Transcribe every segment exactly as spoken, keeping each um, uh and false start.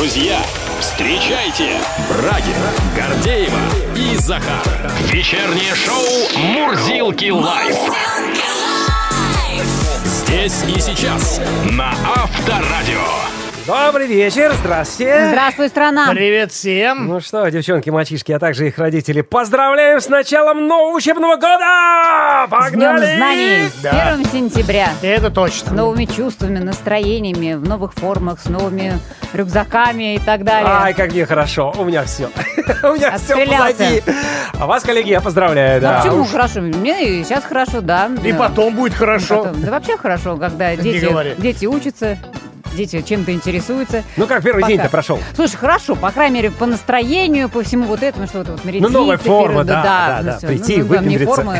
Друзья, встречайте Брагин, Гордеева и Захар. Вечернее шоу «Мурзилки Лайв». Здесь и сейчас на Авторадио. Добрый вечер, здравствуйте. Здравствуй, страна. Привет всем. Ну что, девчонки, мальчишки, а также их родители, поздравляем с началом нового учебного года! Погнали! С Днем знаний, с да. первого сентября. Это точно. С новыми чувствами, настроениями, в новых формах, с новыми рюкзаками и так далее. Ай, как мне хорошо, у меня все. У меня все позади. А вас, коллеги, я поздравляю, да. Почему хорошо? Мне и сейчас хорошо, да. И потом будет хорошо. Да вообще хорошо, когда дети учатся. Дети чем-то интересуются. Ну, как первый Пока. день-то прошел? Слушай, хорошо, по крайней мере, по настроению, по всему вот этому, что вот нарядиться. Ну, новая форма, перед... да, да, да, да, ну, да. Прийти, ну, выпендриться. Ну, форма,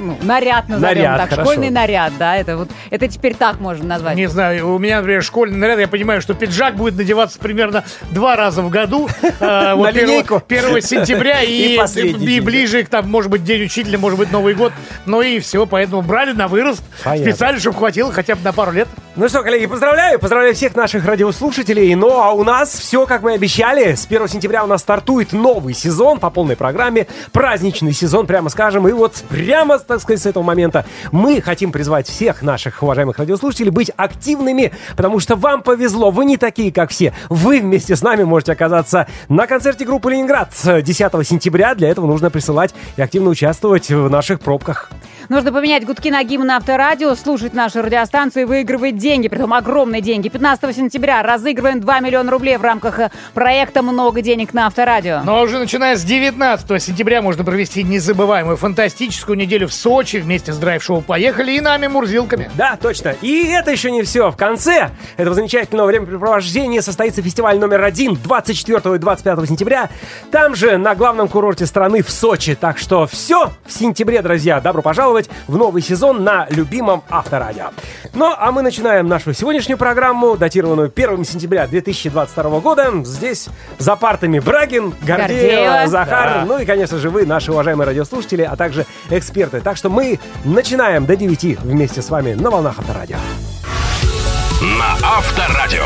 ну, наряд назовем наряд, так, хорошо. Школьный наряд, да, это вот, это теперь так можно назвать. Не знаю, у меня, например, школьный наряд, я понимаю, что пиджак будет надеваться примерно два раза в году. На линейку. первого сентября и ближе к, там, может быть, День учителя, может быть, Новый год. Ну и все, поэтому брали на вырост специально, чтобы хватило хотя бы на пару лет. Ну что, коллеги, поздравляю, поздравляю всех наших радиослушателей. Ну, а у нас все, как мы обещали. С первого сентября у нас стартует новый сезон по полной программе. Праздничный сезон, прямо скажем. И вот прямо, так сказать, с этого момента мы хотим призвать всех наших уважаемых радиослушателей быть активными, потому что вам повезло. Вы не такие, как все. Вы вместе с нами можете оказаться на концерте группы «Ленинград» десятого сентября. Для этого нужно присылать и активно участвовать в наших пробках. Нужно поменять гудки на гимн на Авторадио, слушать нашу радиостанцию и выигрывать деньги, притом огромные деньги. пятнадцатого сентября разыгрываем два миллиона рублей в рамках проекта «Много денег на Авторадио». Ну а уже начиная с девятнадцатого сентября можно провести незабываемую фантастическую неделю в Сочи вместе с драйв-шоу «Поехали» и нами, Мурзилками. Да, точно. И это еще не все. В конце этого замечательного времяпрепровождения состоится фестиваль номер один двадцать четвёртого и двадцать пятого сентября. Там же, на главном курорте страны, в Сочи. Так что все в сентябре, друзья. Добро пожаловать в новый сезон на любимом Авторадио. Ну, а мы начинаем нашу сегодняшнюю программу, датированную первого сентября две тысячи двадцать второго года. Здесь за партами Брагин, Гордеева, Захар, да. ну и, конечно же, вы, наши уважаемые радиослушатели, а также эксперты. Так что мы начинаем до девяти вместе с вами на волнах Авторадио. На Авторадио.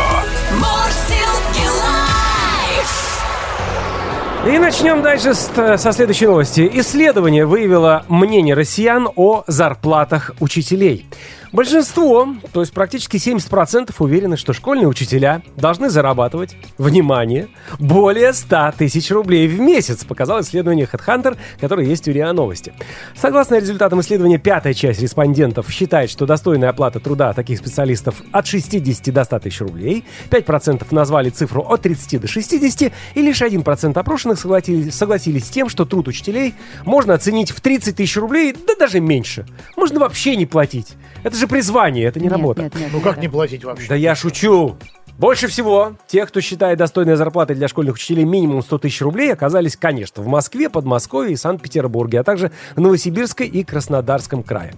И начнем дальше с, со следующей новости. Исследование выявило мнение россиян о зарплатах учителей. Большинство, то есть практически семьдесят процентов, уверены, что школьные учителя должны зарабатывать, внимание, более сто тысяч рублей в месяц, показало исследование HeadHunter, которое есть у РИА Новости. Согласно результатам исследования, пятая часть респондентов считает, что достойная оплата труда таких специалистов от шестидесяти до ста тысяч рублей, пять процентов назвали цифру от тридцати до шестидесяти, и лишь один процент опрошенных согласились, согласились с тем, что труд учителей можно оценить в тридцать тысяч рублей, да даже меньше. Можно вообще не платить. Это же призвание, это не нет, работа. Нет, нет, ну нет, как да. не платить вообще? Да я шучу. Больше всего тех, кто считает достойной зарплатой для школьных учителей минимум сто тысяч рублей, оказались, конечно, в Москве, Подмосковье и Санкт-Петербурге, а также в Новосибирской и Краснодарском крае.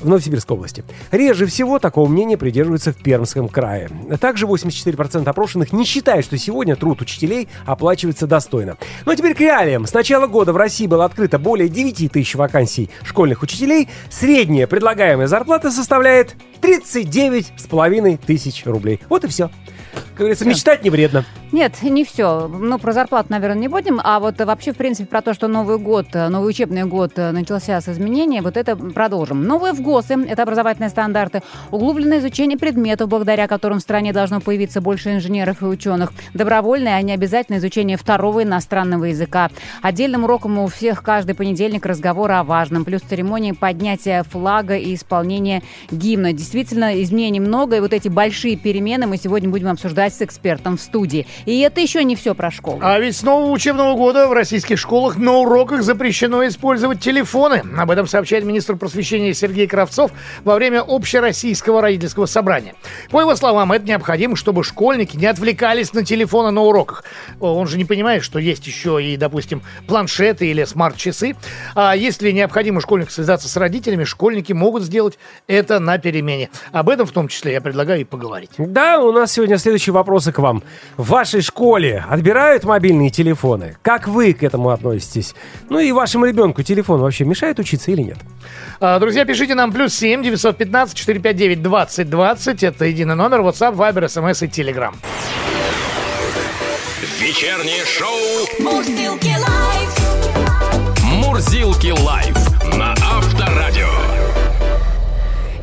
В Новосибирской области. Реже всего такого мнения придерживаются в Пермском крае. Также восемьдесят четыре процента опрошенных не считают, что сегодня труд учителей оплачивается достойно. Но теперь к реалиям. С начала года в России было открыто более девяти тысяч вакансий школьных учителей. Средняя предлагаемая зарплата составляет тридцать девять с половиной тысяч рублей. Вот и все. Как говорится, мечтать не вредно. Нет, не все. Ну, про зарплату, наверное, не будем. А вот вообще, в принципе, про то, что Новый год, новый учебный год начался с изменений, вот это продолжим. Новые ФГОСы, это образовательные стандарты, углубленное изучение предметов, благодаря которым в стране должно появиться больше инженеров и ученых, добровольное, а не обязательное изучение второго иностранного языка. Отдельным уроком у всех каждый понедельник разговор о важном, плюс церемонии поднятия флага и исполнения гимна. Действительно, изменений много, и вот эти большие перемены мы сегодня будем обсуждать с экспертом в студии. И это еще не все про школу. А ведь с нового учебного года в российских школах на уроках запрещено использовать телефоны. Об этом сообщает министр просвещения Сергей Кравцов во время общероссийского родительского собрания. По его словам, это необходимо, чтобы школьники не отвлекались на телефоны на уроках. Он же не понимает, что есть еще и, допустим, планшеты или смарт-часы. А если необходимо школьнику связаться с родителями, школьники могут сделать это на перемене. Об этом в том числе я предлагаю и поговорить. Да, у нас сегодня следующие вопросы к вам. Ваш В вашей школе отбирают мобильные телефоны? Как вы к этому относитесь? Ну и вашему ребенку телефон вообще мешает учиться или нет? А, друзья, пишите нам плюс семь девятьсот пятнадцать четыреста пятьдесят девять двадцать двадцать. Это единый номер WhatsApp, Viber, эс эм эс и Telegram. Вечернее шоу «Мурзилки Лайв». «Мурзилки Лайв» на Авторадио.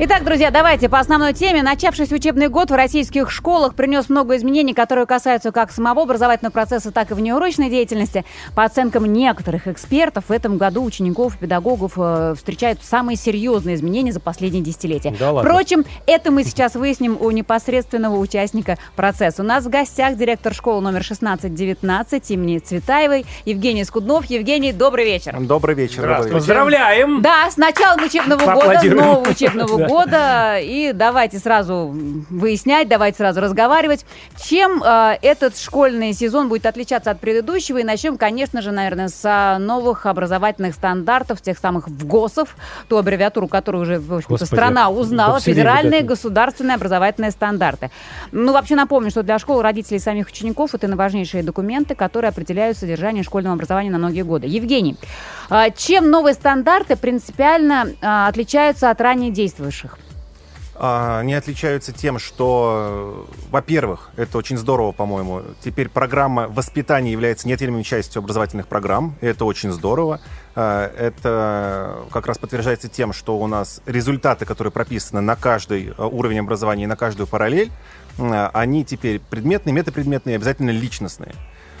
Итак, друзья, давайте по основной теме. Начавшийся учебный год в российских школах принес много изменений, которые касаются как самого образовательного процесса, так и внеурочной деятельности. По оценкам некоторых экспертов, в этом году учеников и педагогов э, встречают самые серьезные изменения за последние десятилетия. Да ладно? Впрочем, это мы сейчас выясним у непосредственного участника процесса. У нас в гостях директор школы номер шестнадцать девятнадцать имени Цветаевой Евгений Скуднов. Евгений, добрый вечер. Добрый вечер. Здравствуйте. Поздравляем. Да, с началом учебного года, нового учебного года. года. И давайте сразу выяснять, давайте сразу разговаривать, чем э, этот школьный сезон будет отличаться от предыдущего. И начнем, конечно же, наверное, с новых образовательных стандартов, тех самых ФГОСов, ту аббревиатуру, которую уже, в общем-то, страна узнала, федеральные государственные образовательные стандарты. Ну, вообще напомню, что для школ, родителей и самих учеников это наиважнейшие документы, которые определяют содержание школьного образования на многие годы. Евгений, э, чем новые стандарты принципиально э, отличаются от ранее действующих? Они отличаются тем, что, во-первых, это очень здорово, по-моему, теперь программа воспитания является неотъемлемой частью образовательных программ, и это очень здорово. Это как раз подтверждается тем, что у нас результаты, которые прописаны на каждый уровень образования и на каждую параллель, они теперь предметные, метапредметные и обязательно личностные.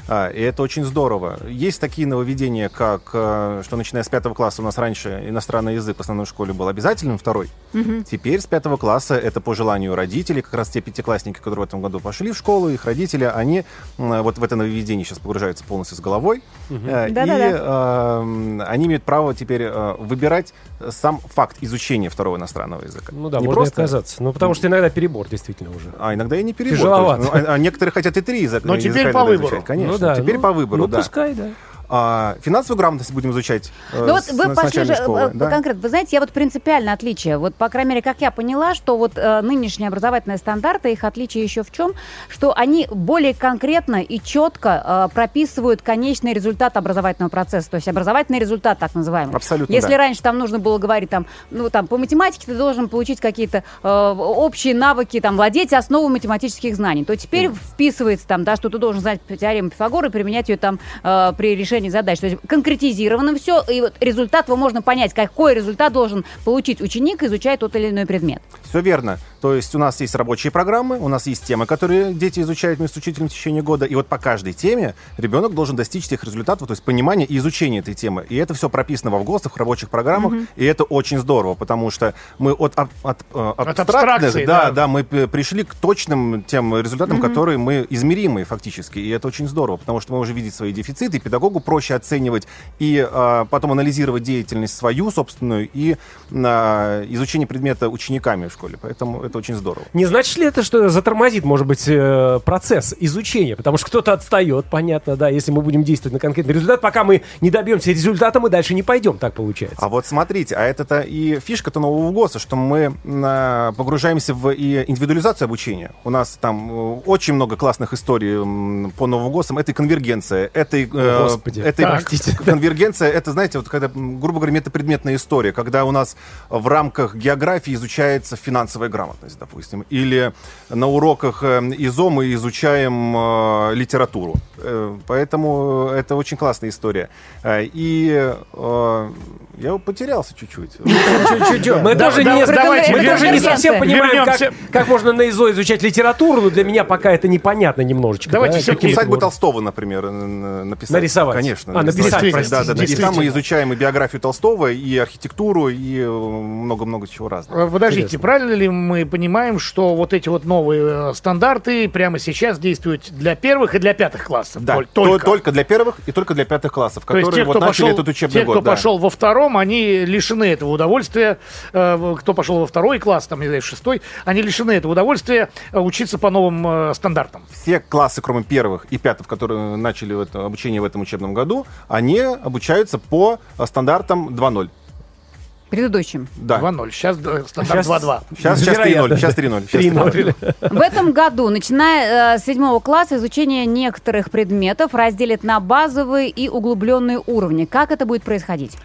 А, и это очень здорово. Есть такие нововведения, как, что начиная с пятого класса у нас раньше иностранный язык в основной школе был обязательным, второй. Угу. Теперь с пятого класса это по желанию родителей, как раз те пятиклассники, которые в этом году пошли в школу, их родители, они вот в это нововведение сейчас погружаются полностью с головой. Угу. Э, и э, они имеют право теперь э, выбирать сам факт изучения второго иностранного языка. Ну да, не можно просто отказаться. Ну потому что иногда перебор действительно уже. А иногда и не перебор. Тяжеловато. Есть, ну, а, а некоторые хотят и три языка. Но теперь по выбору. Изучать, конечно. Ну, да, теперь ну, по выбору, ну, да. Пускай, да. А, финансовую грамотность будем изучать э, ну, вот с, вы с начальной же, школы. Да? Конкретно, вы знаете, я вот принципиальное отличие. Вот, по крайней мере, как я поняла, что вот э, нынешние образовательные стандарты, их отличие еще в чем? Что они более конкретно и четко э, прописывают конечный результат образовательного процесса. То есть образовательный результат, так называемый. Абсолютно. Если да. раньше там нужно было говорить, там, ну, там, по математике ты должен получить какие-то э, общие навыки, там, владеть основами математических знаний, то теперь mm. вписывается, там, да, что ты должен знать теорему Пифагора и применять ее там э, при решении задач. То есть конкретизировано все, и вот результат, его можно понять, какой результат должен получить ученик, изучая тот или иной предмет. Все верно. То есть у нас есть рабочие программы, у нас есть темы, которые дети изучают вместе с учителем в течение года, и вот по каждой теме ребенок должен достичь тех результатов, то есть понимания и изучения этой темы. И это все прописано во ФГОСах, в рабочих программах, угу. и это очень здорово, потому что мы от, от, от, от абстрактных, да, да. Да, мы пришли к точным тем результатам, угу. которые мы измеримые фактически, и это очень здорово, потому что мы уже видим свои дефициты, и педагогу проще оценивать и а, потом анализировать деятельность свою собственную и а, изучение предмета учениками в школе. Поэтому это очень здорово. Не значит ли это, что затормозит, может быть, процесс изучения? Потому что кто-то отстает, понятно, да, если мы будем действовать на конкретный результат, пока мы не добьемся результата, мы дальше не пойдем, так получается. А вот смотрите, а это-то и фишка-то нового ГОСа, что мы погружаемся в и индивидуализацию обучения. У нас там очень много классных историй по новым ГОСам. Это и конвергенция, это и... Это конвергенция, это, знаете, вот когда, грубо говоря, метапредметная история, когда у нас в рамках географии изучается финансовая грамотность, допустим, или на уроках ИЗО мы изучаем э, литературу. Э, поэтому это очень классная история. И э, я потерялся чуть-чуть. Мы даже не совсем понимаем, как можно на ИЗО изучать литературу, но для меня пока это непонятно немножечко. Давайте все-таки «Усадьбу Толстого», например, написать. Конечно. А, написать, простите, да, да, да. И там мы изучаем и биографию Толстого, и архитектуру, и много-много чего разного. Подождите, интересно. Правильно ли мы понимаем, что вот эти вот новые стандарты прямо сейчас действуют для первых и для пятых классов? Да, только, только для первых и только для пятых классов, которые те, вот начали пошел, этот учебный те, год. Те, кто да. пошел во втором, они лишены этого удовольствия. Кто пошел во второй класс, там, не знаю, шестой, они лишены этого удовольствия учиться по новым стандартам. Все классы, кроме первых и пятых, которые начали обучение в этом учебном году, они обучаются по стандартам два ноль. Предыдущим. Да. два ноль. Сейчас стандарт два два. Сейчас, сейчас три ноль. Сейчас три ноль. три ноль. В этом году, начиная с седьмого класса, изучение некоторых предметов разделят на базовые и углубленные уровни. Как это будет происходить?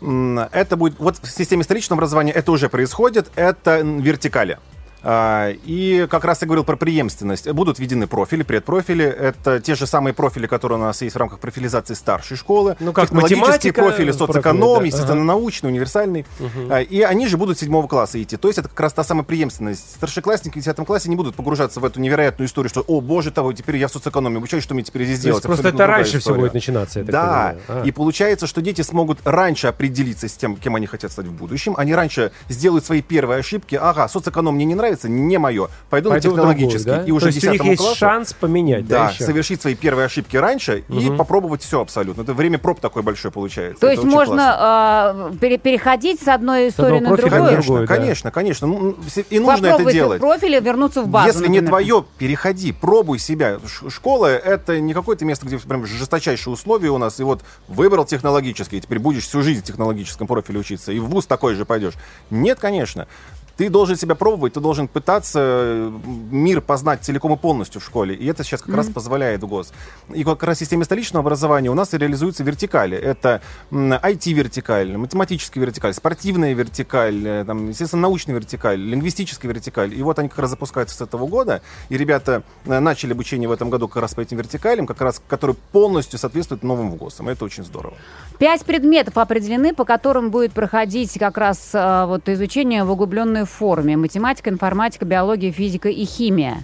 Это будет... Вот в системе вторичного образования это уже происходит. Это вертикали. И как раз я говорил про преемственность. Будут введены профили, предпрофили. Это те же самые профили, которые у нас есть в рамках профилизации старшей школы. Ну, как математические профили, соцэконом, профили, да. естественно, ага. научный, универсальный. Угу. И они же будут с седьмого класса идти. То есть это как раз та самая преемственность. Старшеклассники в десятом классе не будут погружаться в эту невероятную историю, что, о, боже того, теперь я в соцэкономе обучаюсь, что мне теперь здесь делать? Просто это раньше история. Все будет начинаться. Да, ага. и получается, что дети смогут раньше определиться с тем, кем они хотят стать в будущем. Они раньше сделают свои первые ошибки. Ага, соцэконом мне не нравится. Не мое. Пойду, Пойду на технологический. Да? И уже к десятому классу у них есть шанс поменять. Да, да совершить свои первые ошибки раньше угу. и попробовать все абсолютно. Это время проб такое большое получается. То есть можно э, пере- переходить с одной истории на другую? Конечно, другой, конечно, да. конечно. Ну, и нужно попробуй это делать. Попробуй профиль и вернуться в базу. Если например. не твое, переходи, пробуй себя. Школа — это не какое-то место, где прям жесточайшие условия у нас. И вот выбрал технологический, и теперь будешь всю жизнь в технологическом профиле учиться. И в вуз такой же пойдешь. Нет, конечно. Ты должен себя пробовать, ты должен пытаться мир познать целиком и полностью в школе. И это сейчас как mm-hmm. раз позволяет ГОС. И как раз в системе столичного образования у нас реализуются вертикали. Это ай ти-вертикаль, математическая вертикаль, спортивная вертикаль, там, естественно, научная вертикаль, лингвистическая вертикаль. И вот они как раз запускаются с этого года. И ребята начали обучение в этом году как раз по этим вертикалям, как раз, которые полностью соответствуют новым ГОСам. Это очень здорово. Пять предметов определены, по которым будет проходить как раз вот, изучение в углубленной форме. Математика, информатика, биология, физика и химия.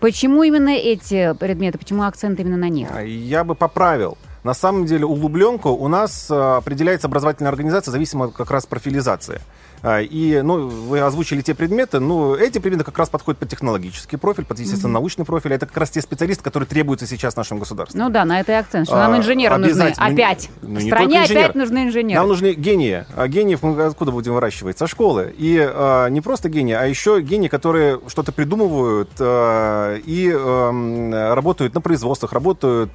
Почему именно эти предметы? Почему акцент именно на них? Я бы поправил. На самом деле углубленку у нас определяется образовательная организация, зависимо как раз от профилизации. И, ну, вы озвучили те предметы, но эти предметы как раз подходят под технологический профиль, под, естественно, mm-hmm. научный профиль. Это как раз те специалисты, которые требуются сейчас в нашем государстве. Ну да, на это и акцент, что нам инженеры а, нужны опять. Ну, в стране опять нужны инженеры. Нам нужны гении. А гениев мы откуда будем выращивать? Со школы. И а, не просто гении, а еще гении, которые что-то придумывают а, и а, работают на производствах, работают...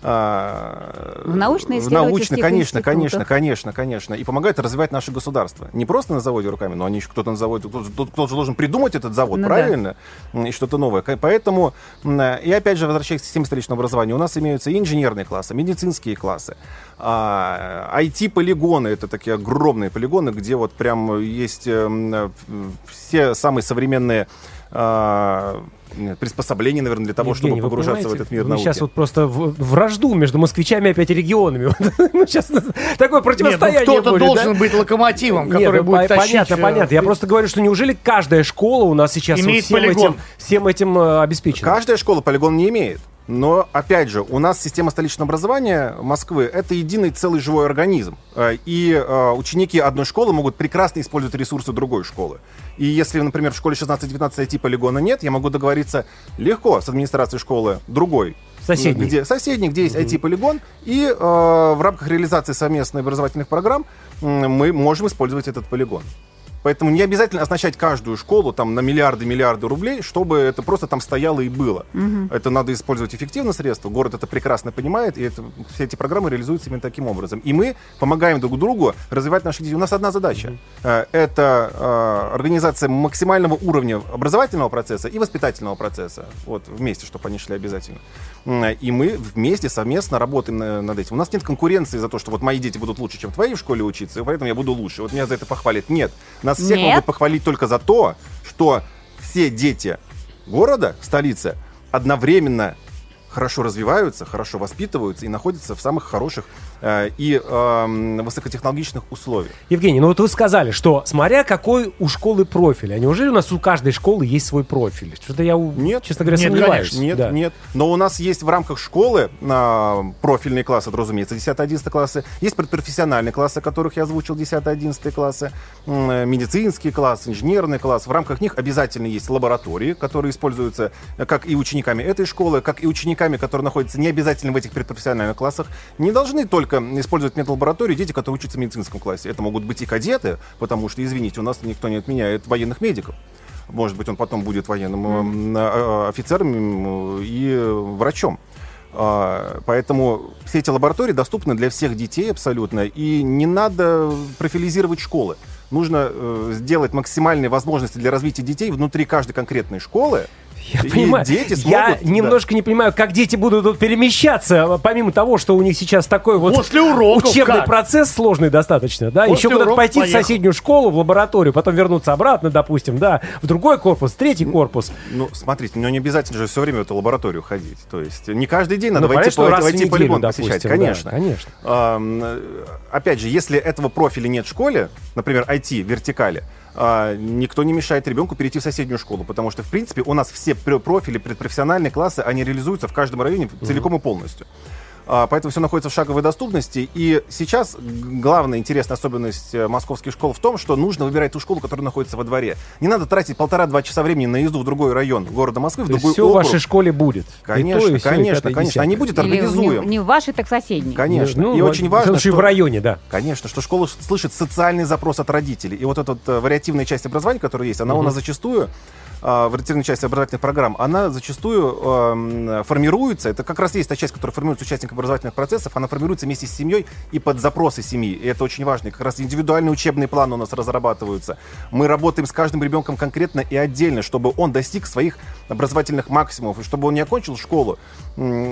А, В научно-исследовательских институтах. Конечно, конечно, конечно, конечно. И помогает развивать наше государство. Не просто на заводе руками, но они еще кто-то на заводе, кто-то, кто-то должен придумать этот завод, ну, правильно? Да. И что-то новое. Поэтому, и опять же, возвращаясь к системе столичного образования, у нас имеются и инженерные классы, медицинские классы, ай ти-полигоны, это такие огромные полигоны, где вот прям есть все самые современные... приспособление, наверное, для того, Евгений, чтобы погружаться в этот мир науки. Сейчас вот просто вражду между москвичами опять и регионами. Сейчас такое противостояние будет. Кто-то должен быть локомотивом, который будет тащить. Понятно, понятно. Я просто говорю, что неужели каждая школа у нас сейчас всем этим обеспечена? Каждая школа полигон не имеет. Но, опять же, у нас система столичного образования Москвы — это единый целый живой организм. И э, ученики одной школы могут прекрасно использовать ресурсы другой школы. И если, например, в школе шестнадцать девятнадцать ай ти-полигона нет, я могу договориться легко с администрацией школы другой. Соседний. Где, соседний, где есть mm-hmm. ай ти-полигон. И э, в рамках реализации совместных образовательных программ э, мы можем использовать этот полигон. Поэтому не обязательно оснащать каждую школу там, на миллиарды-миллиарды рублей, чтобы это просто там стояло и было. Угу. Это надо использовать эффективно средства. Город это прекрасно понимает, и это, все эти программы реализуются именно таким образом. И мы помогаем друг другу развивать наши детей. У нас одна задача. Угу. Это э, организация максимального уровня образовательного процесса и воспитательного процесса. Вот вместе, чтобы они шли обязательно. И мы вместе, совместно работаем над этим. У нас нет конкуренции за то, что вот мои дети будут лучше, чем твои в школе учиться, и поэтому я буду лучше. Вот меня за это похвалят. Нет. Нас всех Нет. могут похвалить только за то, что все дети города, столицы, одновременно хорошо развиваются, хорошо воспитываются и находятся в самых хороших э, и э, высокотехнологичных условиях. Евгений, ну вот вы сказали, что смотря какой у школы профиль, а неужели у нас у каждой школы есть свой профиль? Что-то я, нет, честно говоря, нет, сомневаюсь. Конечно, нет, да. нет. Но у нас есть в рамках школы э, профильные классы, разумеется, десятый-одиннадцатый классы, есть предпрофессиональные классы, которых я озвучил, десятый-одиннадцатый классы, э, медицинский класс, инженерный класс. В рамках них обязательно есть лаборатории, которые используются как и учениками этой школы, как и учениками, которые находятся не обязательно в этих предпрофессиональных классах, не должны только использовать метод лаборатории дети, которые учатся в медицинском классе. Это могут быть и кадеты, потому что, извините, у нас никто не отменяет военных медиков. Может быть, он потом будет военным mm. офицером и врачом. Поэтому все эти лаборатории доступны для всех детей абсолютно, и не надо профилизировать школы. Нужно сделать максимальные возможности для развития детей внутри каждой конкретной школы. Я, понимаю, дети смогут, я да. немножко не понимаю, как дети будут тут перемещаться, помимо того, что у них сейчас такой вот после уроков, учебный как? процесс сложный достаточно, да, после еще куда-то пойти поехал. в соседнюю школу, в лабораторию, потом вернуться обратно, допустим, да, в другой корпус, в третий корпус. Ну, смотрите, ну не обязательно же все время в эту лабораторию ходить, то есть не каждый день надо ну, войти, по, раз войти в неделю, полигон допустим, посещать, конечно. Да, конечно. А, опять же, если этого профиля нет в школе, например, ай ти, вертикали, никто не мешает ребенку перейти в соседнюю школу, потому что, в принципе, у нас все профили, предпрофессиональные классы, они реализуются в каждом районе целиком и полностью. Поэтому все находится в шаговой доступности. И сейчас главная интересная особенность московских школ в том, что нужно выбирать ту школу, которая находится во дворе. Не надо тратить полтора-два часа времени на езду в другой район города Москвы, в другой округ. Все в вашей школе будет. Конечно, и то, и конечно, и конечно. Они будут организуемы. Не, не в вашей, так соседней. Конечно. Ну, и ну, очень важно, в что... в районе, да. Конечно, что школа слышит социальный запрос от родителей. И вот эта вот вариативная часть образования, которая есть, она угу. у нас зачастую... вариативная часть образовательных программ, она зачастую э, формируется, это как раз есть та часть, которая формируется участником образовательных процессов, она формируется вместе с семьей и под запросы семьи, и это очень важно, и как раз индивидуальные учебные планы у нас разрабатываются, мы работаем с каждым ребенком конкретно и отдельно, чтобы он достиг своих образовательных максимумов, и чтобы он не окончил школу,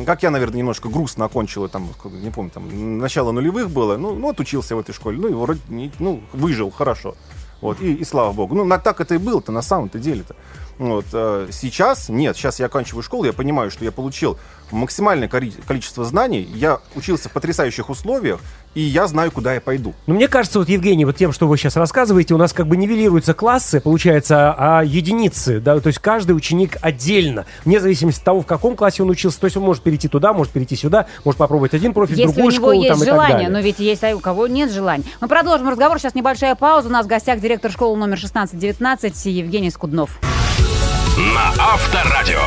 как я, наверное, немножко грустно окончил, там, не помню, там, начало нулевых было, ну, ну отучился в этой школе, ну, и вроде, ну, выжил, хорошо. Вот, и, и слава богу. Ну, на, так это и было-то, на самом-то деле-то. Вот, э, сейчас нет, сейчас я оканчиваю школу, я понимаю, что я получил максимальное кори- количество знаний, я учился в потрясающих условиях, и я знаю, куда я пойду. Ну, мне кажется, вот, Евгений, вот тем, что вы сейчас рассказываете, у нас как бы нивелируются классы, получается, а единицы, да, то есть каждый ученик отдельно, вне зависимости от того, в каком классе он учился, то есть он может перейти туда, может перейти сюда, может попробовать один профиль, если другую школу, там, и так далее. Если у него есть желание, но ведь есть, а у кого нет желания. Мы продолжим разговор, сейчас небольшая пауза, у нас в гостях директор школы номер шестнадцать девятнадцать Евгений Скуднов. На Авторадио.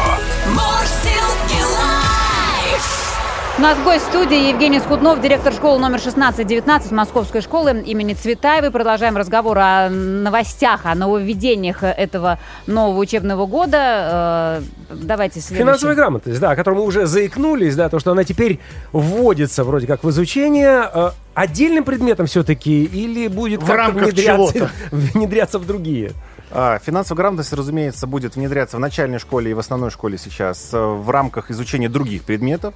Мурзилки Лайв. У нас гость студии Евгений Скуднов, директор школы номер шестнадцать девятнадцать Московской школы имени Цветаевой. Продолжаем разговор о новостях, о нововведениях этого нового учебного года. Давайте следующий. Финансовая грамотность, да, о которой мы уже заикнулись, да, то, что она теперь вводится вроде как в изучение отдельным предметом все-таки или будет в как-то внедряться, внедряться в другие? Финансовая грамотность, разумеется, будет внедряться в начальной школе и в основной школе сейчас в рамках изучения других предметов.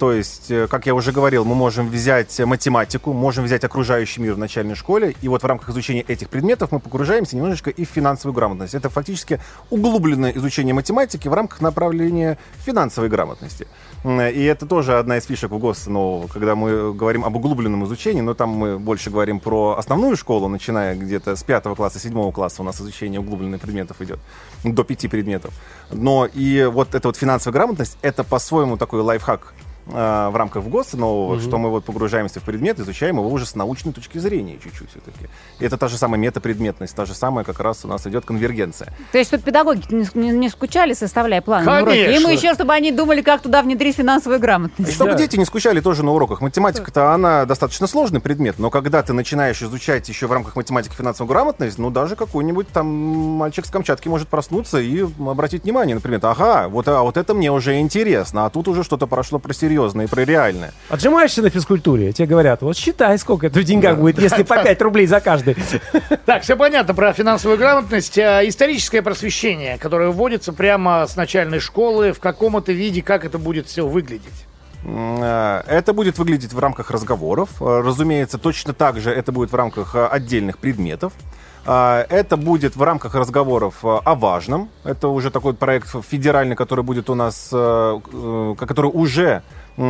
То есть, как я уже говорил, мы можем взять математику, можем взять окружающий мир в начальной школе, и вот в рамках изучения этих предметов мы погружаемся немножечко и в финансовую грамотность. Это фактически углубленное изучение математики в рамках направления финансовой грамотности. И это тоже одна из фишек ФГОСа нового, когда мы говорим об углубленном изучении, но там мы больше говорим про основную школу, начиная где-то с пятого класса, седьмого класса у нас изучение углубленных предметов идет, до пяти предметов. Но и вот эта вот финансовая грамотность, это по-своему такой лайфхак в рамках ФГОСа нового, mm-hmm. что мы вот погружаемся в предмет, изучаем его уже с научной точки зрения чуть-чуть все-таки. И это та же самая метапредметность, та же самая как раз у нас идет конвергенция. То есть, чтобы педагоги не, не скучали, составляя планы на уроки, им еще, чтобы они думали, как туда внедрить финансовую грамотность. И чтобы да. дети не скучали тоже на уроках. Математика-то, она достаточно сложный предмет, но когда ты начинаешь изучать еще в рамках математики финансовую грамотность, ну, даже какой-нибудь там мальчик с Камчатки может проснуться и обратить внимание, например, ага, вот, а вот это мне уже интересно, а тут уже что-то прошло про серьезное. Серьезное и про реальное. Отжимаешься на физкультуре, тебе говорят, вот считай, сколько это в деньгах да, будет, да, если да. по пять рублей за каждый. Так, все понятно про финансовую грамотность. Историческое просвещение, которое вводится прямо с начальной школы, в каком-то виде, как это будет все выглядеть? Это будет выглядеть в рамках разговоров. Разумеется, точно так же это будет в рамках отдельных предметов. Это будет в рамках разговоров о важном. Это уже такой проект федеральный, который будет у нас, который уже ну,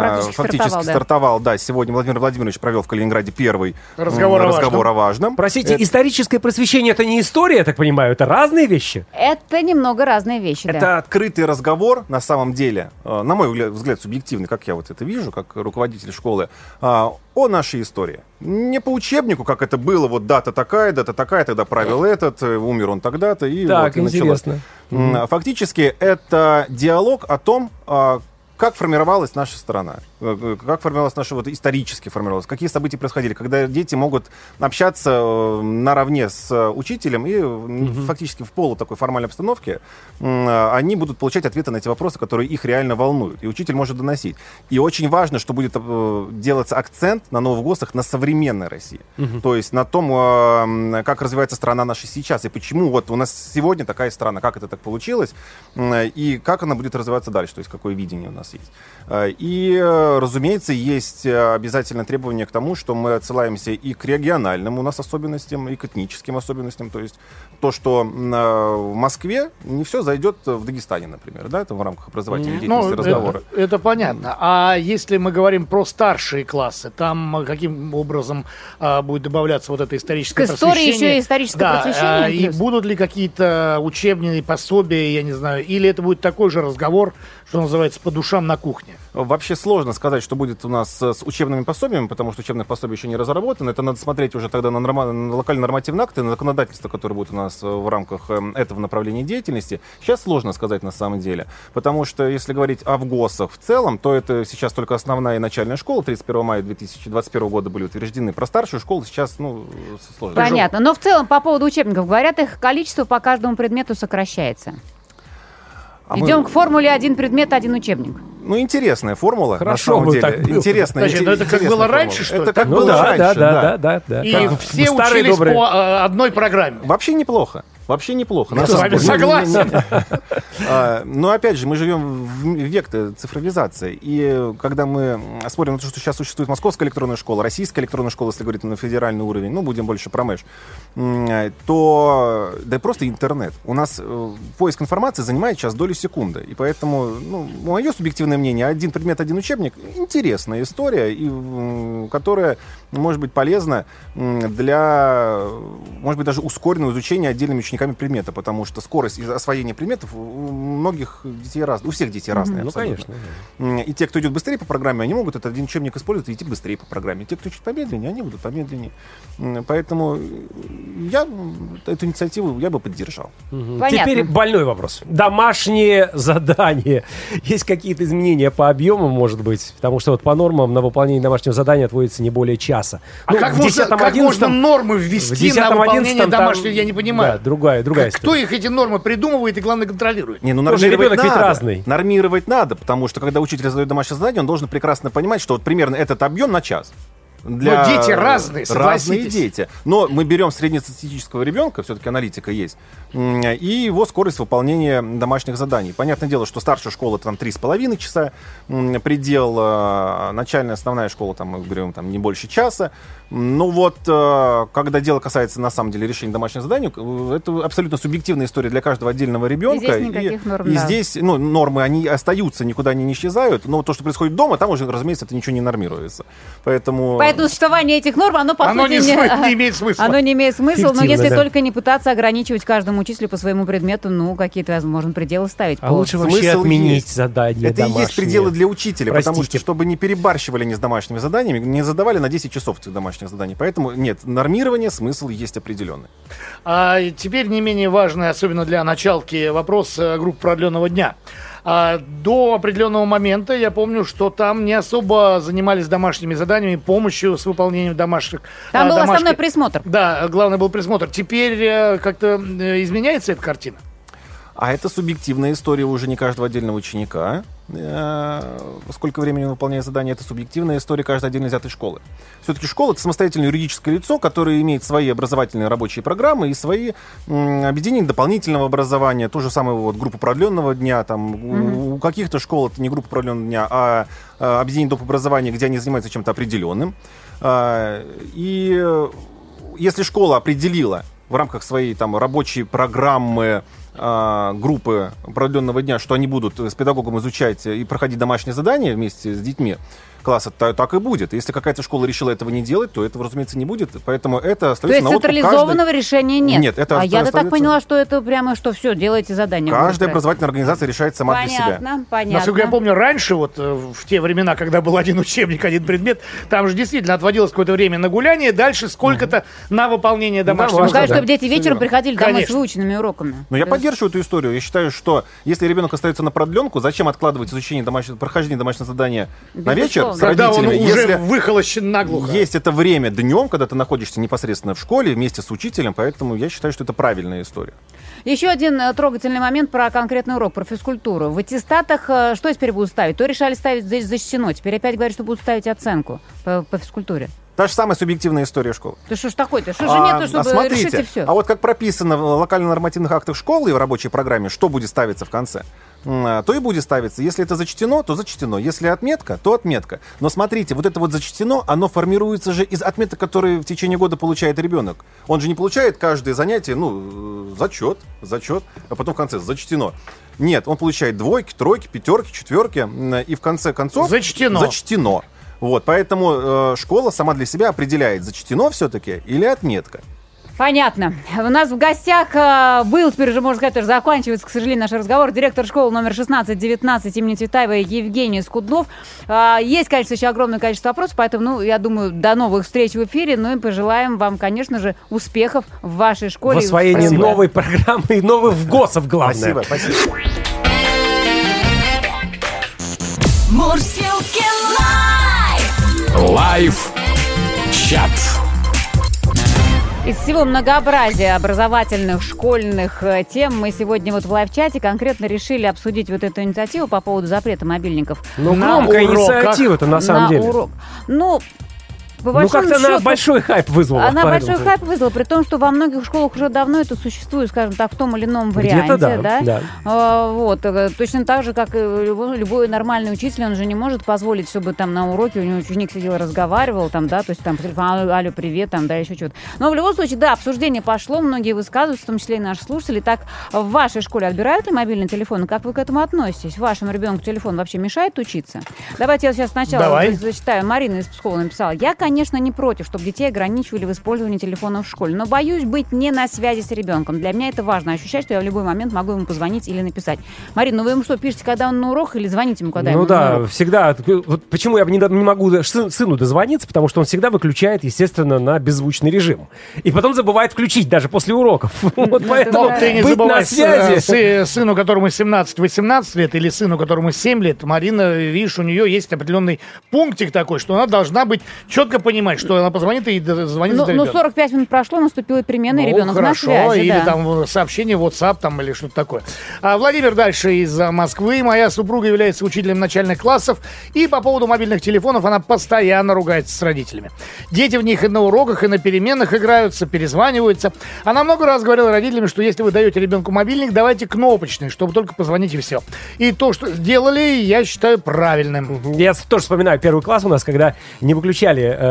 практически фактически стартовал, стартовал да. да. Сегодня Владимир Владимирович провел в Калининграде первый разговор, разговор о, важном. о важном. Простите, это... историческое просвещение — это не история, я так понимаю, это разные вещи? Это немного разные вещи, это да. Это открытый разговор, на самом деле, на мой взгляд, субъективный, как я вот это вижу, как руководитель школы, о нашей истории. Не по учебнику, как это было, вот дата такая, дата такая, тогда правил этот, умер он тогда-то, и так, вот и началось. Фактически, это диалог о том, Как формировалась наша страна? Как формировалась наша, вот исторически формировалась? Какие события происходили? Когда дети могут общаться наравне с учителем и mm-hmm. фактически в полу такой формальной обстановке они будут получать ответы на эти вопросы, которые их реально волнуют. И учитель может доносить. И очень важно, что будет делаться акцент на новых ГОСах на современной России. Mm-hmm. То есть на том, как развивается страна наша сейчас. И почему вот у нас сегодня такая страна, как это так получилось, и как она будет развиваться дальше. То есть какое видение у нас есть. И, разумеется, есть обязательно требование к тому, что мы отсылаемся и к региональным у нас особенностям, и к этническим особенностям. То есть то, что в Москве не все зайдет в Дагестане, например, да, это в рамках образовательной деятельности ну, разговора. Это, это понятно. А если мы говорим про старшие классы, там каким образом а, будет добавляться вот это историческое просвещение? К истории еще и историческое да, просвещение. А, и будут ли какие-то учебные пособия, я не знаю, или это будет такой же разговор, что называется, по душам на кухне? Вообще сложно сказать, что будет у нас с учебными пособиями, потому что учебных пособий еще не разработано. Это надо смотреть уже тогда на, норм... на локальные нормативные акты, на законодательство, которое будет у нас в рамках этого направления деятельности. Сейчас сложно сказать на самом деле, потому что если говорить о ФГОСах в целом, то это сейчас только основная и начальная школа. тридцать первого мая две тысячи двадцать первого года были утверждены про старшую школу. Сейчас, ну, сложно. Понятно. Но в целом по поводу учебников говорят, их количество по каждому предмету сокращается. А Идем мы... к формуле один предмет, один учебник. Ну, интересная формула, Хорошо, на самом деле. Интересная, Значит, это как было раньше, что ли? Это как ну, было да, раньше, да. да, да, да, да. И да. все Старые учились добрые. по одной программе. Вообще неплохо. Вообще неплохо. Я с вами согласен. Но, опять же, мы живем в век цифровизации. И когда мы смотрим на то, что сейчас существует Московская электронная школа, Российская электронная школа, если говорить на федеральный уровень, ну, будем больше про МЭШ, то да просто интернет. У нас поиск информации занимает сейчас долю секунды. И поэтому, ну, мое субъективное мнение, один предмет, один учебник — интересная история, и, которая может быть полезна для, может быть, даже ускоренного изучения отдельными учениками предмета, потому что скорость освоения предметов у многих детей разная, у всех детей разная. Mm-hmm. Ну, конечно. Да. И те, кто идет быстрее по программе, они могут этот один учебник использовать и идти быстрее по программе. Те, кто чуть помедленнее, они будут помедленнее. Поэтому я эту инициативу я бы поддержал. Mm-hmm. Теперь больной вопрос. Домашние задания. Есть какие-то изменения по объему, может быть? Потому что вот по нормам на выполнение домашнего задания отводится не более часа. А ну, как, можно, как можно нормы ввести на выполнение домашнего? Там, я не понимаю. Да, другая Другая Кто их эти нормы придумывает и, главное, контролирует? Не, ну нормировать надо. Ведь разный. Нормировать надо, потому что, когда учитель задает домашнее задание, он должен прекрасно понимать, что вот примерно этот объем на час. Для... Но дети разные, согласитесь. Разные дети. Но мы берем среднестатистического ребенка, все-таки аналитика есть, и его скорость выполнения домашних заданий. Понятное дело, что старшая школа там три с половиной часа, предел, начальная, основная школа, там, мы говорим, там, не больше часа. Но вот, когда дело касается, на самом деле, решения домашних заданий, это абсолютно субъективная история для каждого отдельного ребенка. И здесь никаких и, норм. И да. здесь ну, нормы, они остаются, никуда они не исчезают. Но то, что происходит дома, там уже, разумеется, это ничего не нормируется. Поэтому... Поэтому существование этих норм, оно, по оно сути, не, см- не имеет смысла. Оно не имеет смысла, Фиктивно, но если да. только не пытаться ограничивать каждому учителю по своему предмету, ну, какие-то, возможно, пределы ставить. А лучше вообще отменить задания это домашние. Это и есть пределы для учителя, Простите. потому что, чтобы не перебарщивали они с домашними заданиями, не задавали на десять часов этих домашних заданий. Поэтому, нет, нормирование, смысл есть определенный. А теперь не менее важный, особенно для началки, вопрос группы продленного дня. А до определенного момента я помню, что там не особо занимались домашними заданиями, помощью с выполнением домашних. Там а, был домашки. основной присмотр. Да, главное был присмотр. Теперь как-то изменяется эта картина? А это субъективная история уже не каждого отдельного ученика. Сколько времени он выполняет задание, это субъективная история каждой отдельно взятой школы. Все-таки школа — это самостоятельное юридическое лицо, которое имеет свои образовательные рабочие программы и свои м, объединения дополнительного образования. То же самое вот группа продленного дня. Там, mm-hmm. у, у каких-то школ это не группа продленного дня, а, а объединение доп. Образования, где они занимаются чем-то определенным. А, и если школа определила в рамках своей там, рабочей программы группы продленного дня, что они будут с педагогом изучать и проходить домашние задания вместе с детьми, класса, то так и будет. Если какая-то школа решила этого не делать, то этого, разумеется, не будет. Поэтому это остается на То есть на централизованного каждой... решения нет? Нет. Это а остается... я-то так поняла, что это прямо, что все, делайте задание. Каждая образовательная организация решает сама понятно, для себя. Понятно, понятно. Насколько я помню, раньше, вот в те времена, когда был один учебник, один предмет, там же действительно отводилось какое-то время на гуляние, дальше сколько-то mm-hmm. на выполнение домашнего. Ну, да, чтобы дети вечером приходили Конечно. домой с выученными уроками. Но я есть... поддерживаю эту историю. Я считаю, что если ребенок остается на продленку, зачем откладывать изучение домашнего, прохождение домашнего задания Безусловно. на вечер с когда родителями? Он уже если выхолощен наглухо. Есть это время днем, когда ты находишься непосредственно в школе вместе с учителем, поэтому я считаю, что это правильная история. Еще один трогательный момент про конкретный урок, про физкультуру. В аттестатах что теперь будут ставить? То решали ставить, здесь защищено. Теперь опять говорят, что будут ставить оценку по, по физкультуре. Та же самая субъективная история школы. Да что ж такое-то? Что же а, нету, чтобы смотрите, решить и все? А вот как прописано в локально-нормативных актах школы и в рабочей программе, что будет ставиться в конце, то и будет ставиться. Если это зачтено, то зачтено. Если отметка, то отметка. Но смотрите, вот это вот зачтено, оно формируется же из отметок, которые в течение года получает ребенок. Он же не получает каждое занятие, ну, зачет, зачет, а потом в конце зачтено. Нет, он получает двойки, тройки, пятерки, четверки, и в конце концов... Зачтено. Зачтено. Вот, поэтому э, школа сама для себя определяет, зачтено все-таки или отметка. Понятно. У нас в гостях э, был, теперь уже, можно сказать, тоже заканчивается, к сожалению, наш разговор, директор школы номер шестнадцать девятнадцать имени Цветаевой Евгений Скуднов. Э, есть, конечно, еще огромное количество вопросов, поэтому, ну, я думаю, до новых встреч в эфире, ну и пожелаем вам, конечно же, успехов в вашей школе. В освоении спасибо. новой программы и новых ФГОСов, главное. Спасибо, спасибо. Мурзилки Лайв-чат. Из всего многообразия образовательных, школьных тем мы сегодня вот в лайв-чате конкретно решили обсудить вот эту инициативу по поводу запрета мобильников. Ну, громкая инициатива-то на самом на деле. Урок. Ну... Ну, как-то счету, она большой хайп вызвала. Она большой же. хайп вызвала, при том, что во многих школах уже давно это существует, скажем так, в том или ином варианте. Да, да? Да. А, вот, точно так же, как и любой, любой нормальный учитель, он же не может позволить, чтобы там на уроке у него ученик сидел и разговаривал, там, да, то есть там по телефону, алло, привет, там, да, еще что-то. Но в любом случае, да, обсуждение пошло, многие высказываются, в том числе и наши слушатели. Так, в вашей школе отбирают ли мобильный телефон? Как вы к этому относитесь? Вашему ребенку телефон вообще мешает учиться? Давайте я сейчас сначала Давай. зачитаю. Марина из Пскова написала. Я, конечно, Конечно, не против, чтобы детей ограничивали в использовании телефона в школе, но боюсь быть не на связи с ребенком. Для меня это важно, ощущать, что я в любой момент могу ему позвонить или написать. Марина, ну вы ему что, пишете, когда он на урок, или звоните ему, когда ну ему да, на урок? Ну да, всегда. Вот почему я не, не могу сыну дозвониться, потому что он всегда выключает, естественно, на беззвучный режим. И потом забывает включить даже после уроков. Вот поэтому быть на связи. Сыну, которому семнадцать-восемнадцать лет, или сыну, которому семь лет, Марина, видишь, у нее есть определенный пунктик такой, что она должна быть четко понимать, что она позвонит и звонит за ребенка. Ну, сорок пять минут прошло, наступила перемена, ну, и ребенок хорошо, на связи. Или да. там сообщение, WhatsApp там, или что-то такое. А Владимир дальше из Москвы. Моя супруга является учителем начальных классов, и по поводу мобильных телефонов она постоянно ругается с родителями. Дети в них и на уроках, и на переменах играются, перезваниваются. Она много раз говорила родителям, что если вы даете ребенку мобильник, давайте кнопочный, чтобы только позвонить и все. И то, что сделали, я считаю правильным. Я тоже вспоминаю первый класс у нас, когда не выключали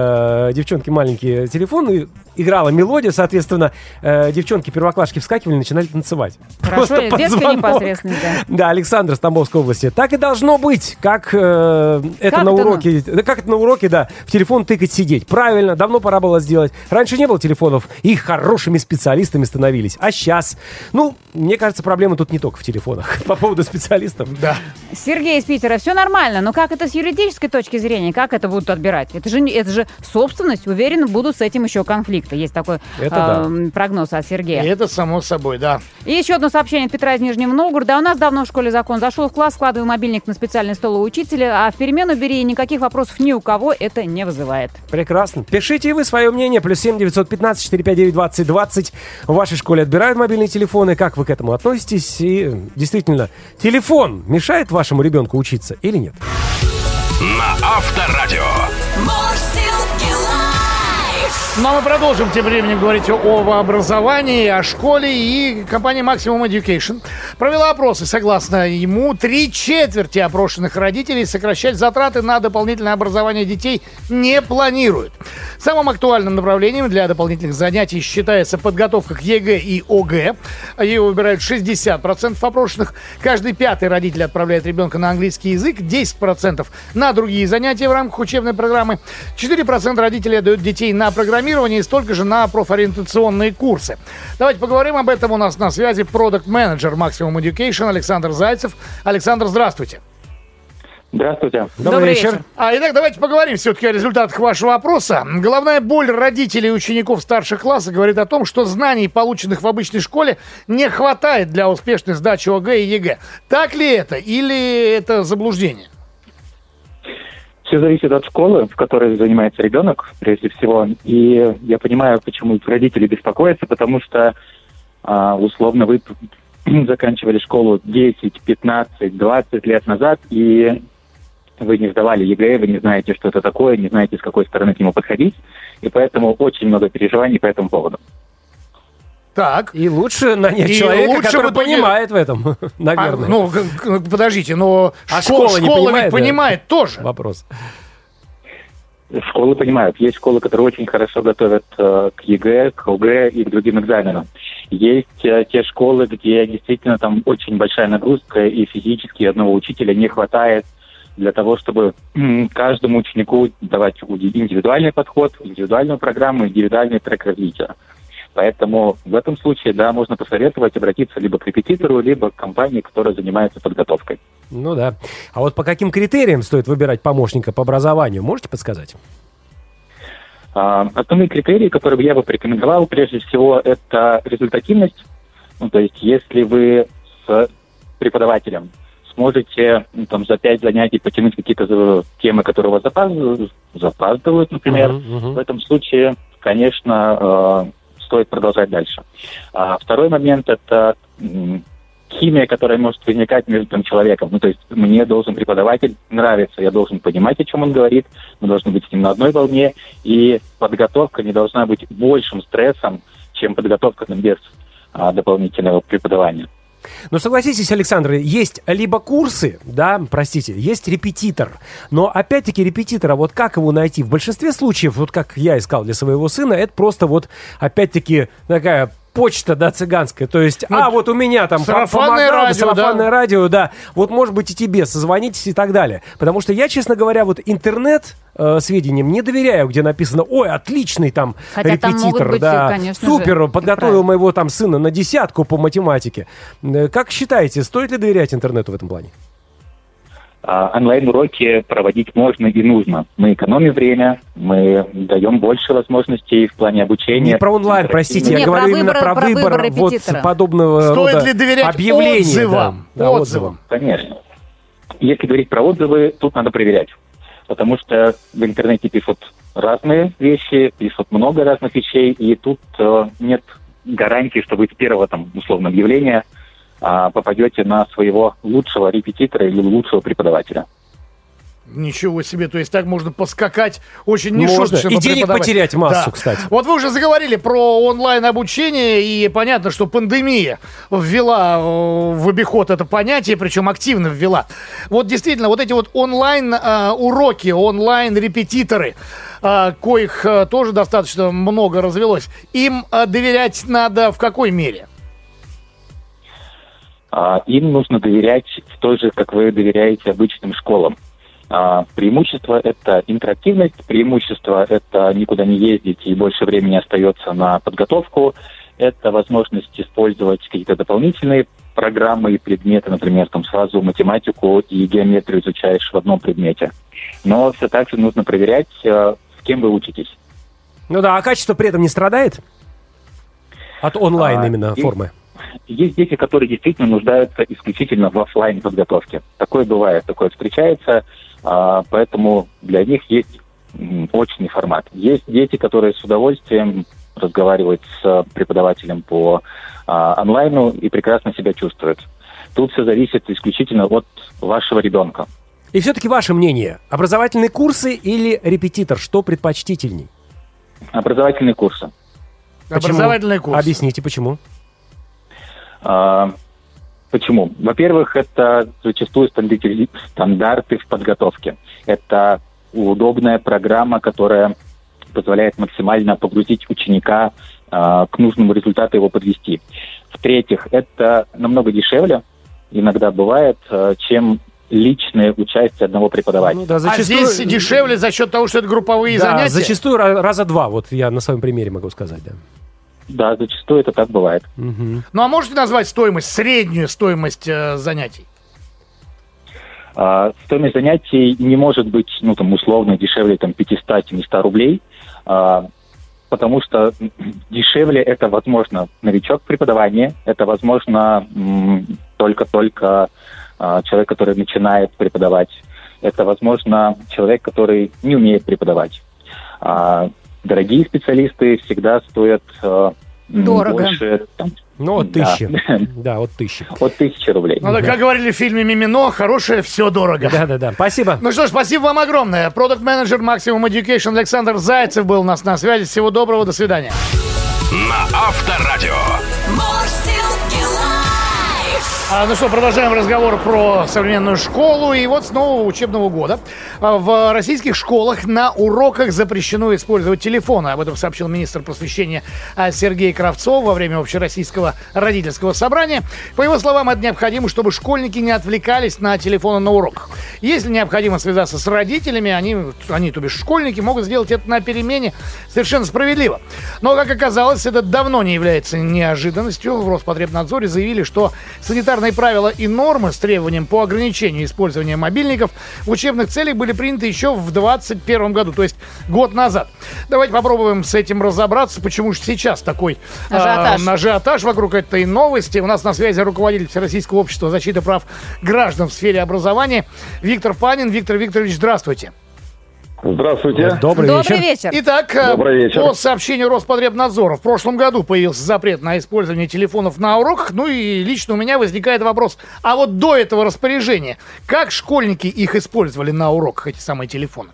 девчонки маленькие телефон, и играла мелодия, соответственно, э, девчонки-первоклашки вскакивали и начинали танцевать. Хорошо, просто под звонок. Непосредственно, да. Да, Александр из Тамбовской области. Так и должно быть, как э, это как на это уроке. Ну? Да, как это на уроке, да, в телефон тыкать, сидеть. Правильно, давно пора было сделать. Раньше не было телефонов, и хорошими специалистами становились. А сейчас, ну, мне кажется, проблема тут не только в телефонах. По поводу специалистов, да. Сергей из Питера, все нормально, но как это с юридической точки зрения? Как это будут отбирать? Это же, это же собственность, уверен, будут с этим еще конфликты. Есть такой э, да. прогноз от Сергея. И это само собой, да. И еще одно сообщение от Петра из Нижнего Новгорода. У нас давно в школе закон. Зашел в класс, складываю мобильник на специальный стол у учителя, а в перемену бери, и никаких вопросов ни у кого это не вызывает. Прекрасно. Пишите и вы свое мнение. Плюс семь девятьсот пятнадцать четыреста пятьдесят девять двадцать двадцать. В вашей школе отбирают мобильные телефоны. Как вы к этому относитесь? И действительно, телефон мешает вашему ребенку учиться или нет? На Авторадио. Мурзилки Лайв. Ну а мы продолжим тем временем говорить об образовании, о школе. И компания Maximum Education провела опросы. Согласно ему, три четверти опрошенных родителей сокращать затраты на дополнительное образование детей не планируют. Самым актуальным направлением для дополнительных занятий считается подготовка к ЕГЭ и ОГЭ. Ее выбирают шестьдесят процентов опрошенных. Каждый пятый родитель отправляет ребенка на английский язык, десять процентов на другие занятия в рамках учебной программы. четыре процента родителей отдают детей на программирование и столько же на профориентационные курсы. Давайте поговорим об этом. У нас на связи продакт-менеджер Maximum Education Александр Зайцев. Александр, здравствуйте. Здравствуйте. Добрый, Добрый вечер. вечер. А, итак, давайте поговорим все-таки о результатах вашего опроса. Головная боль родителей и учеников старших классов говорит о том, что знаний, полученных в обычной школе, не хватает для успешной сдачи ОГЭ и ЕГЭ. Так ли это или это заблуждение? Все зависит от школы, в которой занимается ребенок, прежде всего. И я понимаю, почему родители беспокоятся, потому что, условно, вы заканчивали школу десять, пятнадцать, двадцать лет назад, и вы не сдавали ЕГЭ, вы не знаете, что это такое, не знаете, с какой стороны к нему подходить. И поэтому очень много переживаний по этому поводу. Так. И лучше нанять человека, лучше который бы... понимает в этом, наверное. А, ну, подождите, но а школа, школа, школа понимает, ведь понимает тоже. Вопрос. Школы понимают. Есть школы, которые очень хорошо готовят э, к ЕГЭ, к ОГЭ и к другим экзаменам. Есть э, те школы, где действительно там очень большая нагрузка, и физически одного учителя не хватает для того, чтобы э, каждому ученику давать индивидуальный подход, индивидуальную программу, индивидуальный трек развития. Поэтому в этом случае, да, можно посоветовать обратиться либо к репетитору, либо к компании, которая занимается подготовкой. Ну да. А вот по каким критериям стоит выбирать помощника по образованию, можете подсказать? А, основные критерии, которые я бы порекомендовал, прежде всего, это результативность. Ну, то есть, если вы с преподавателем сможете ну, там, за пять занятий потянуть какие-то темы, которые у вас запаздывают, запаздывают например, uh-huh, uh-huh. в этом случае, конечно, стоит продолжать дальше. А второй момент – это химия, которая может возникать между там, человеком. Ну, то есть мне должен преподаватель нравиться, я должен понимать, о чем он говорит, мы должны быть с ним на одной волне, и подготовка не должна быть большим стрессом, чем подготовка там, без а, дополнительного преподавания. Ну, согласитесь, Александр, есть либо курсы, да, простите, есть репетитор. Но, опять-таки, репетитора, вот как его найти? В большинстве случаев, вот как я искал для своего сына, это просто вот, опять-таки, такая почта, да, цыганская. То есть, ну, а, вот у меня там сарафанное радио, сарафанное да. радио, да, вот, может быть, и тебе созвонитесь и так далее. Потому что я, честно говоря, вот интернет... сведениям не доверяю, где написано, ой, отличный там хотя репетитор, там да, все, супер, подготовил моего там сына на десятку по математике. Как считаете, стоит ли доверять интернету в этом плане? Онлайн-уроки проводить можно и нужно. Мы экономим время, мы даем больше возможностей в плане обучения. Не про онлайн, простите, не, я говорю выбор, именно про, про выбор, выбор вот подобного стоит рода ли доверять объявления, отзывам? Да, да, отзывам? Конечно. Если говорить про отзывы, тут надо проверять. Потому что в интернете пишут разные вещи, пишут много разных вещей, и тут э, нет гарантии, что вы с первого там условного объявления э, попадете на своего лучшего репетитора или лучшего преподавателя. Ничего себе, то есть так можно поскакать очень нешуточно. И денег потерять массу, да. кстати. Вот вы уже заговорили про онлайн-обучение, и понятно, что пандемия ввела в обиход это понятие, причем активно ввела. Вот действительно, вот эти вот онлайн-уроки, онлайн-репетиторы, коих тоже достаточно много развелось, им доверять надо в какой мере? Им нужно доверять в той же, как вы доверяете обычным школам. А, преимущество – это интерактивность, преимущество – это никуда не ездить и больше времени остается на подготовку, это возможность использовать какие-то дополнительные программы и предметы, например, там сразу математику и геометрию изучаешь в одном предмете. Но все так же нужно проверять, с кем вы учитесь. Ну да, а качество при этом не страдает? От онлайн а, именно и... формы? Есть дети, которые действительно нуждаются исключительно в офлайн подготовке. Такое бывает, такое встречается, поэтому для них есть очный формат. Есть дети, которые с удовольствием разговаривают с преподавателем по онлайну и прекрасно себя чувствуют. Тут все зависит исключительно от вашего ребенка. И все-таки ваше мнение, образовательные курсы или репетитор, что предпочтительней? Образовательные курсы. Почему? Образовательные курсы. Объясните, почему? А, почему? Во-первых, это зачастую стандарты в подготовке. Это удобная программа, которая позволяет максимально погрузить ученика, а, к нужному результату его подвести. В-третьих, это намного дешевле, иногда бывает, чем личное участие одного преподавателя. Ну, да, зачастую... А здесь дешевле за счет того, что это групповые, да, занятия? Зачастую раза два, вот я на своем примере могу сказать, да. Да, зачастую это так бывает. Угу. Ну, а можете назвать стоимость, среднюю стоимость э, занятий? А, стоимость занятий не может быть, ну, там, условно, дешевле там, пятьсот-семьсот рублей, а, потому что дешевле это, возможно, новичок в преподавании, это, возможно, м- только-только а, человек, который начинает преподавать, это, возможно, человек, который не умеет преподавать. А, дорогие специалисты всегда стоят э, больше... Там, ну, от да. тысячи. Да, от тысячи. От тысячи рублей. Ну, да, как говорили в фильме «Мимино», хорошее все дорого. Да-да-да, спасибо. Ну что ж, спасибо вам огромное. Продакт-менеджер Maximum Education Александр Зайцев был у нас на связи. Всего доброго, до свидания. На Авторадио. А, ну что, продолжаем разговор про современную школу. И вот с нового учебного года в российских школах на уроках запрещено использовать телефоны. Об этом сообщил министр просвещения Сергей Кравцов во время общероссийского родительского собрания. По его словам, это необходимо, чтобы школьники не отвлекались на телефоны на уроках. Если необходимо связаться с родителями, они, они, то бишь школьники, могут сделать это на перемене совершенно справедливо. Но, как оказалось, это давно не является неожиданностью. В Роспотребнадзоре заявили, что санитар правила и нормы с требованием по ограничению использования мобильников в учебных целях были приняты еще в двадцать первом году, то есть год назад. Давайте попробуем с этим разобраться, почему же сейчас такой ажиотаж, э, ажиотаж вокруг этой новости. У нас на связи руководитель Всероссийского общества защиты прав граждан в сфере образования Виктор Панин. Виктор Викторович, здравствуйте. Здравствуйте. Добрый, Добрый вечер. вечер. Итак, Добрый вечер. По сообщению Роспотребнадзора, в прошлом году появился запрет на использование телефонов на уроках. Ну и лично у меня возникает вопрос, а вот до этого распоряжения, как школьники их использовали на уроках, эти самые телефоны?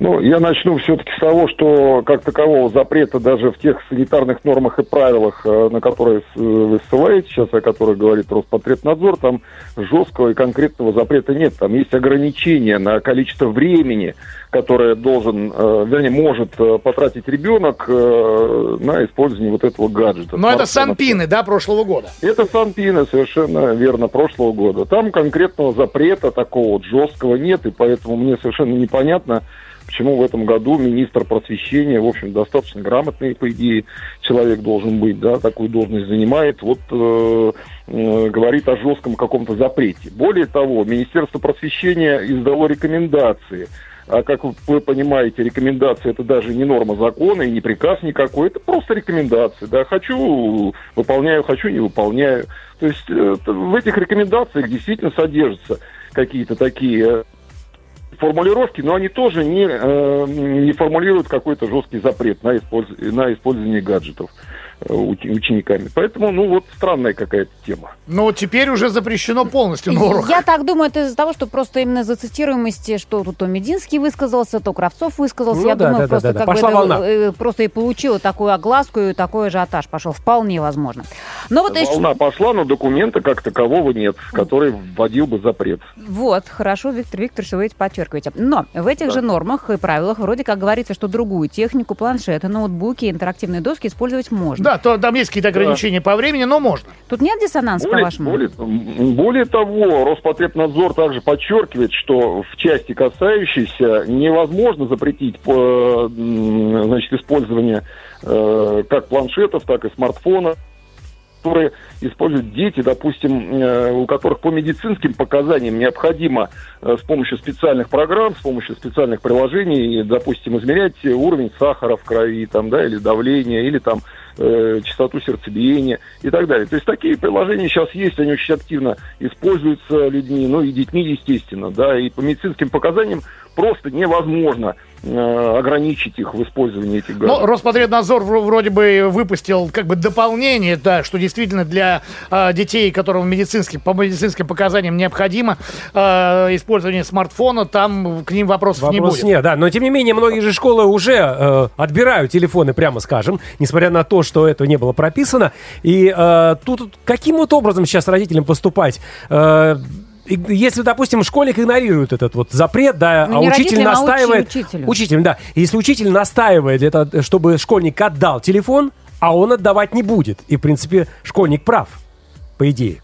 Ну, я начну все-таки с того, что как такового запрета даже в тех санитарных нормах и правилах, на которые вы ссылаете, сейчас о которых говорит Роспотребнадзор, там жесткого и конкретного запрета нет. Там есть ограничения на количество времени, которое должен, вернее, может потратить ребенок на использование вот этого гаджета. Но это санпины, да, прошлого года? Это санпины, совершенно верно, прошлого года. Там конкретного запрета такого вот жесткого нет, и поэтому мне совершенно непонятно, почему в этом году министр просвещения, в общем, достаточно грамотный, по идее, человек должен быть, да, такую должность занимает, вот э, э, говорит о жестком каком-то запрете. Более того, Министерство просвещения издало рекомендации. А как вы понимаете, рекомендации — это даже не норма закона и не приказ никакой, это просто рекомендации. Да, хочу — выполняю, хочу — не выполняю. То есть э, в этих рекомендациях действительно содержатся какие-то такие... формулировки, но они тоже не, э, не формулируют какой-то жесткий запрет на, использ... на использование гаджетов э, учениками. Поэтому, ну вот, странная какая-то тема. Но теперь уже запрещено полностью на уроках. Я так думаю, это из-за того, что просто именно за цитируемости, что тут то Мединский высказался, то Кравцов высказался. Ну, я да, думаю, да, просто да, да, как да. бы это, э, просто и получила такую огласку, и такой ажиотаж пошел. Вполне возможно. Но вот волна еще... пошла, но документа как такового нет, который вводил бы запрет. Вот, хорошо, Виктор Викторович, вы эти подчеркиваете. Но в этих да. же нормах и правилах вроде как говорится, что другую технику, планшеты, ноутбуки, интерактивные доски использовать можно. Да, то, там есть какие-то ограничения да. по времени, но можно. Тут нет диссонанса, по-вашему? Более, более того, Роспотребнадзор также подчеркивает, что в части, касающейся, невозможно запретить по, значит, использование э, как планшетов, так и смартфонов, которые используют дети, допустим, у которых по медицинским показаниям необходимо с помощью специальных программ, с помощью специальных приложений, допустим, измерять уровень сахара в крови, там, да, или давление, или там э, частоту сердцебиения и так далее. То есть такие приложения сейчас есть, они очень активно используются людьми, ну и детьми, естественно, да, и по медицинским показаниям просто невозможно ограничить их в использовании этих газов. Ну, Роспотребнадзор вроде бы выпустил как бы дополнение, да, что действительно для э, детей, которым медицинских, по медицинским показаниям необходимо э, использование смартфона, там к ним вопросов Вопрос не будет. Нет, да, но тем не менее многие же школы уже э, отбирают телефоны, прямо скажем, несмотря на то, что это не было прописано. И э, тут каким вот образом сейчас родителям поступать? Э, Если, допустим, школьник игнорирует этот вот запрет, да, ну, а учитель настаивает... А учитель, да. Если учитель настаивает, это, чтобы школьник отдал телефон, а он отдавать не будет. И, в принципе, школьник прав, по идее.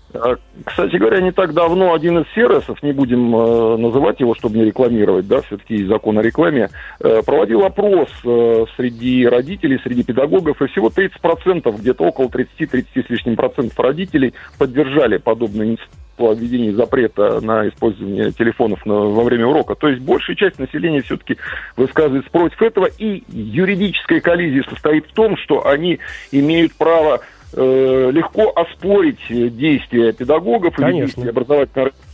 Кстати говоря, не так давно один из сервисов, не будем э, называть его, чтобы не рекламировать, да, все-таки есть закон о рекламе, э, проводил опрос э, среди родителей, среди педагогов, и всего тридцать процентов, где-то около тридцать-тридцать с лишним процентов родителей поддержали подобную инициативу по введению запрета на использование телефонов на, во время урока. То есть большая часть населения все-таки высказывается против этого, и юридическая коллизия состоит в том, что они имеют право э, легко оспорить действия педагогов и действия образовательного организации.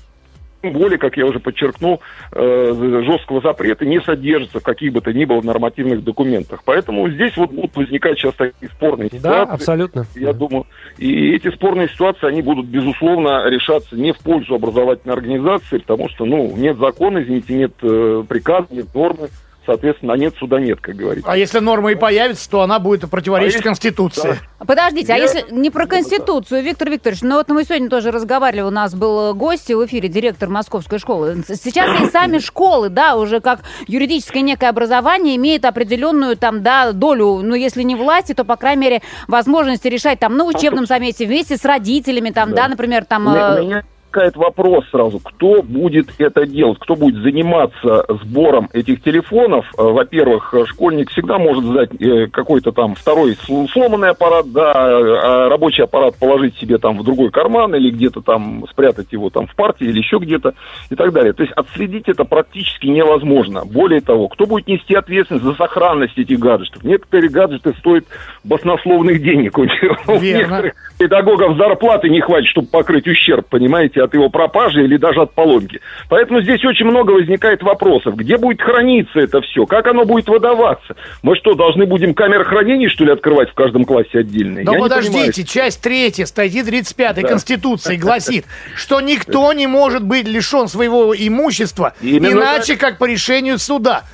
Тем более, как я уже подчеркнул, э, жесткого запрета не содержится в каких бы то ни было нормативных документах. Поэтому здесь вот будут возникать сейчас такие спорные да, ситуации. Да, абсолютно. Я да. думаю, и эти спорные ситуации, они будут, безусловно, решаться не в пользу образовательной организации, потому что, ну, нет закона, извините, нет э, приказа, нет нормы. Соответственно, нет суда нет, как говорится. А если норма и появится, то она будет противоречить а если... Конституции. Да. Подождите, я... а если не про Конституцию, Виктор Викторович, ну вот мы сегодня тоже разговаривали, у нас был гость в эфире, директор Московской школы. Сейчас и сами школы, да, уже как юридическое некое образование имеет определенную там, да, долю, ну если не власти, то, по крайней мере, возможности решать там на учебном совете вместе с родителями, там, да, да например, там... Меня... возникает вопрос сразу, кто будет это делать, кто будет заниматься сбором этих телефонов. Во-первых, школьник всегда может сдать какой-то там второй сломанный аппарат, да, а рабочий аппарат положить себе там в другой карман или где-то там спрятать его там в партии или еще где-то и так далее. То есть отследить это практически невозможно. Более того, кто будет нести ответственность за сохранность этих гаджетов? Некоторые гаджеты стоят баснословных денег. У некоторых педагогов зарплаты не хватит, чтобы покрыть ущерб, понимаете, от его пропажи или даже от поломки. Поэтому здесь очень много возникает вопросов. Где будет храниться это все? Как оно будет выдаваться? Мы что, должны будем камеры хранения, что ли, открывать в каждом классе отдельно? Да подождите, часть третья статьи тридцать пятой да. Конституции гласит, что никто не может быть лишен своего имущества, именно иначе так. как по решению суда.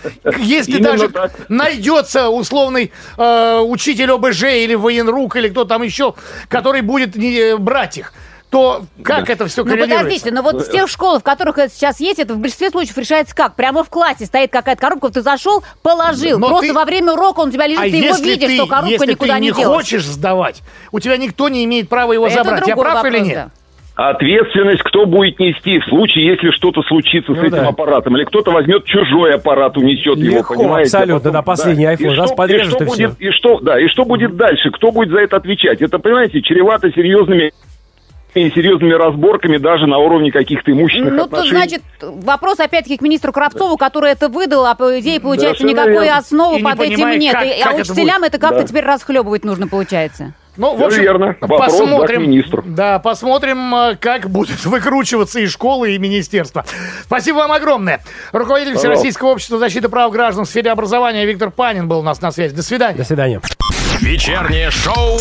Если именно даже так. найдется условный э, учитель ОБЖ или военрук, или кто там еще, который будет не, брать их, то как да. это все коррелируется? Ну, подождите, но вот в тех школах, в которых это сейчас есть, это в большинстве случаев решается как? Прямо в классе стоит какая-то коробка, ты зашел, положил. Но Просто ты... во время урока он у тебя лежит, а ты его видишь, ты, что коробка никуда не делась. Если ты не хочешь сдавать, у тебя никто не имеет права его это забрать. Я прав вопрос, или нет? Да. Ответственность кто будет нести в случае, если что-то случится ну, с этим да. аппаратом? Или кто-то возьмет чужой аппарат, унесет Легко, его, понимаете? Абсолютно, потом, да, последний да. айфон, раз подрежешь, и, что, и, что будет, и что, да, и что будет дальше? Кто будет за это отвечать? Это, понимаете, чревато серьезными... и серьезными разборками даже на уровне каких-то имущественных ну, отношений. Ну, значит, вопрос опять-таки к министру Кравцову, который это выдал, а по идее, получается, да, никакой верно. Основы и под не этим понимаю, нет. Как, и, как а учителям это, это как-то да. теперь расхлебывать нужно, получается. Ну, все в общем, верно. Вопрос посмотрим, да, к министру. Да, посмотрим, как будут выкручиваться и школы, и министерства. Спасибо вам огромное. Руководитель Пожалуйста. Всероссийского общества защиты прав граждан в сфере образования Виктор Панин был у нас на связи. До свидания. До свидания. Вечернее шоу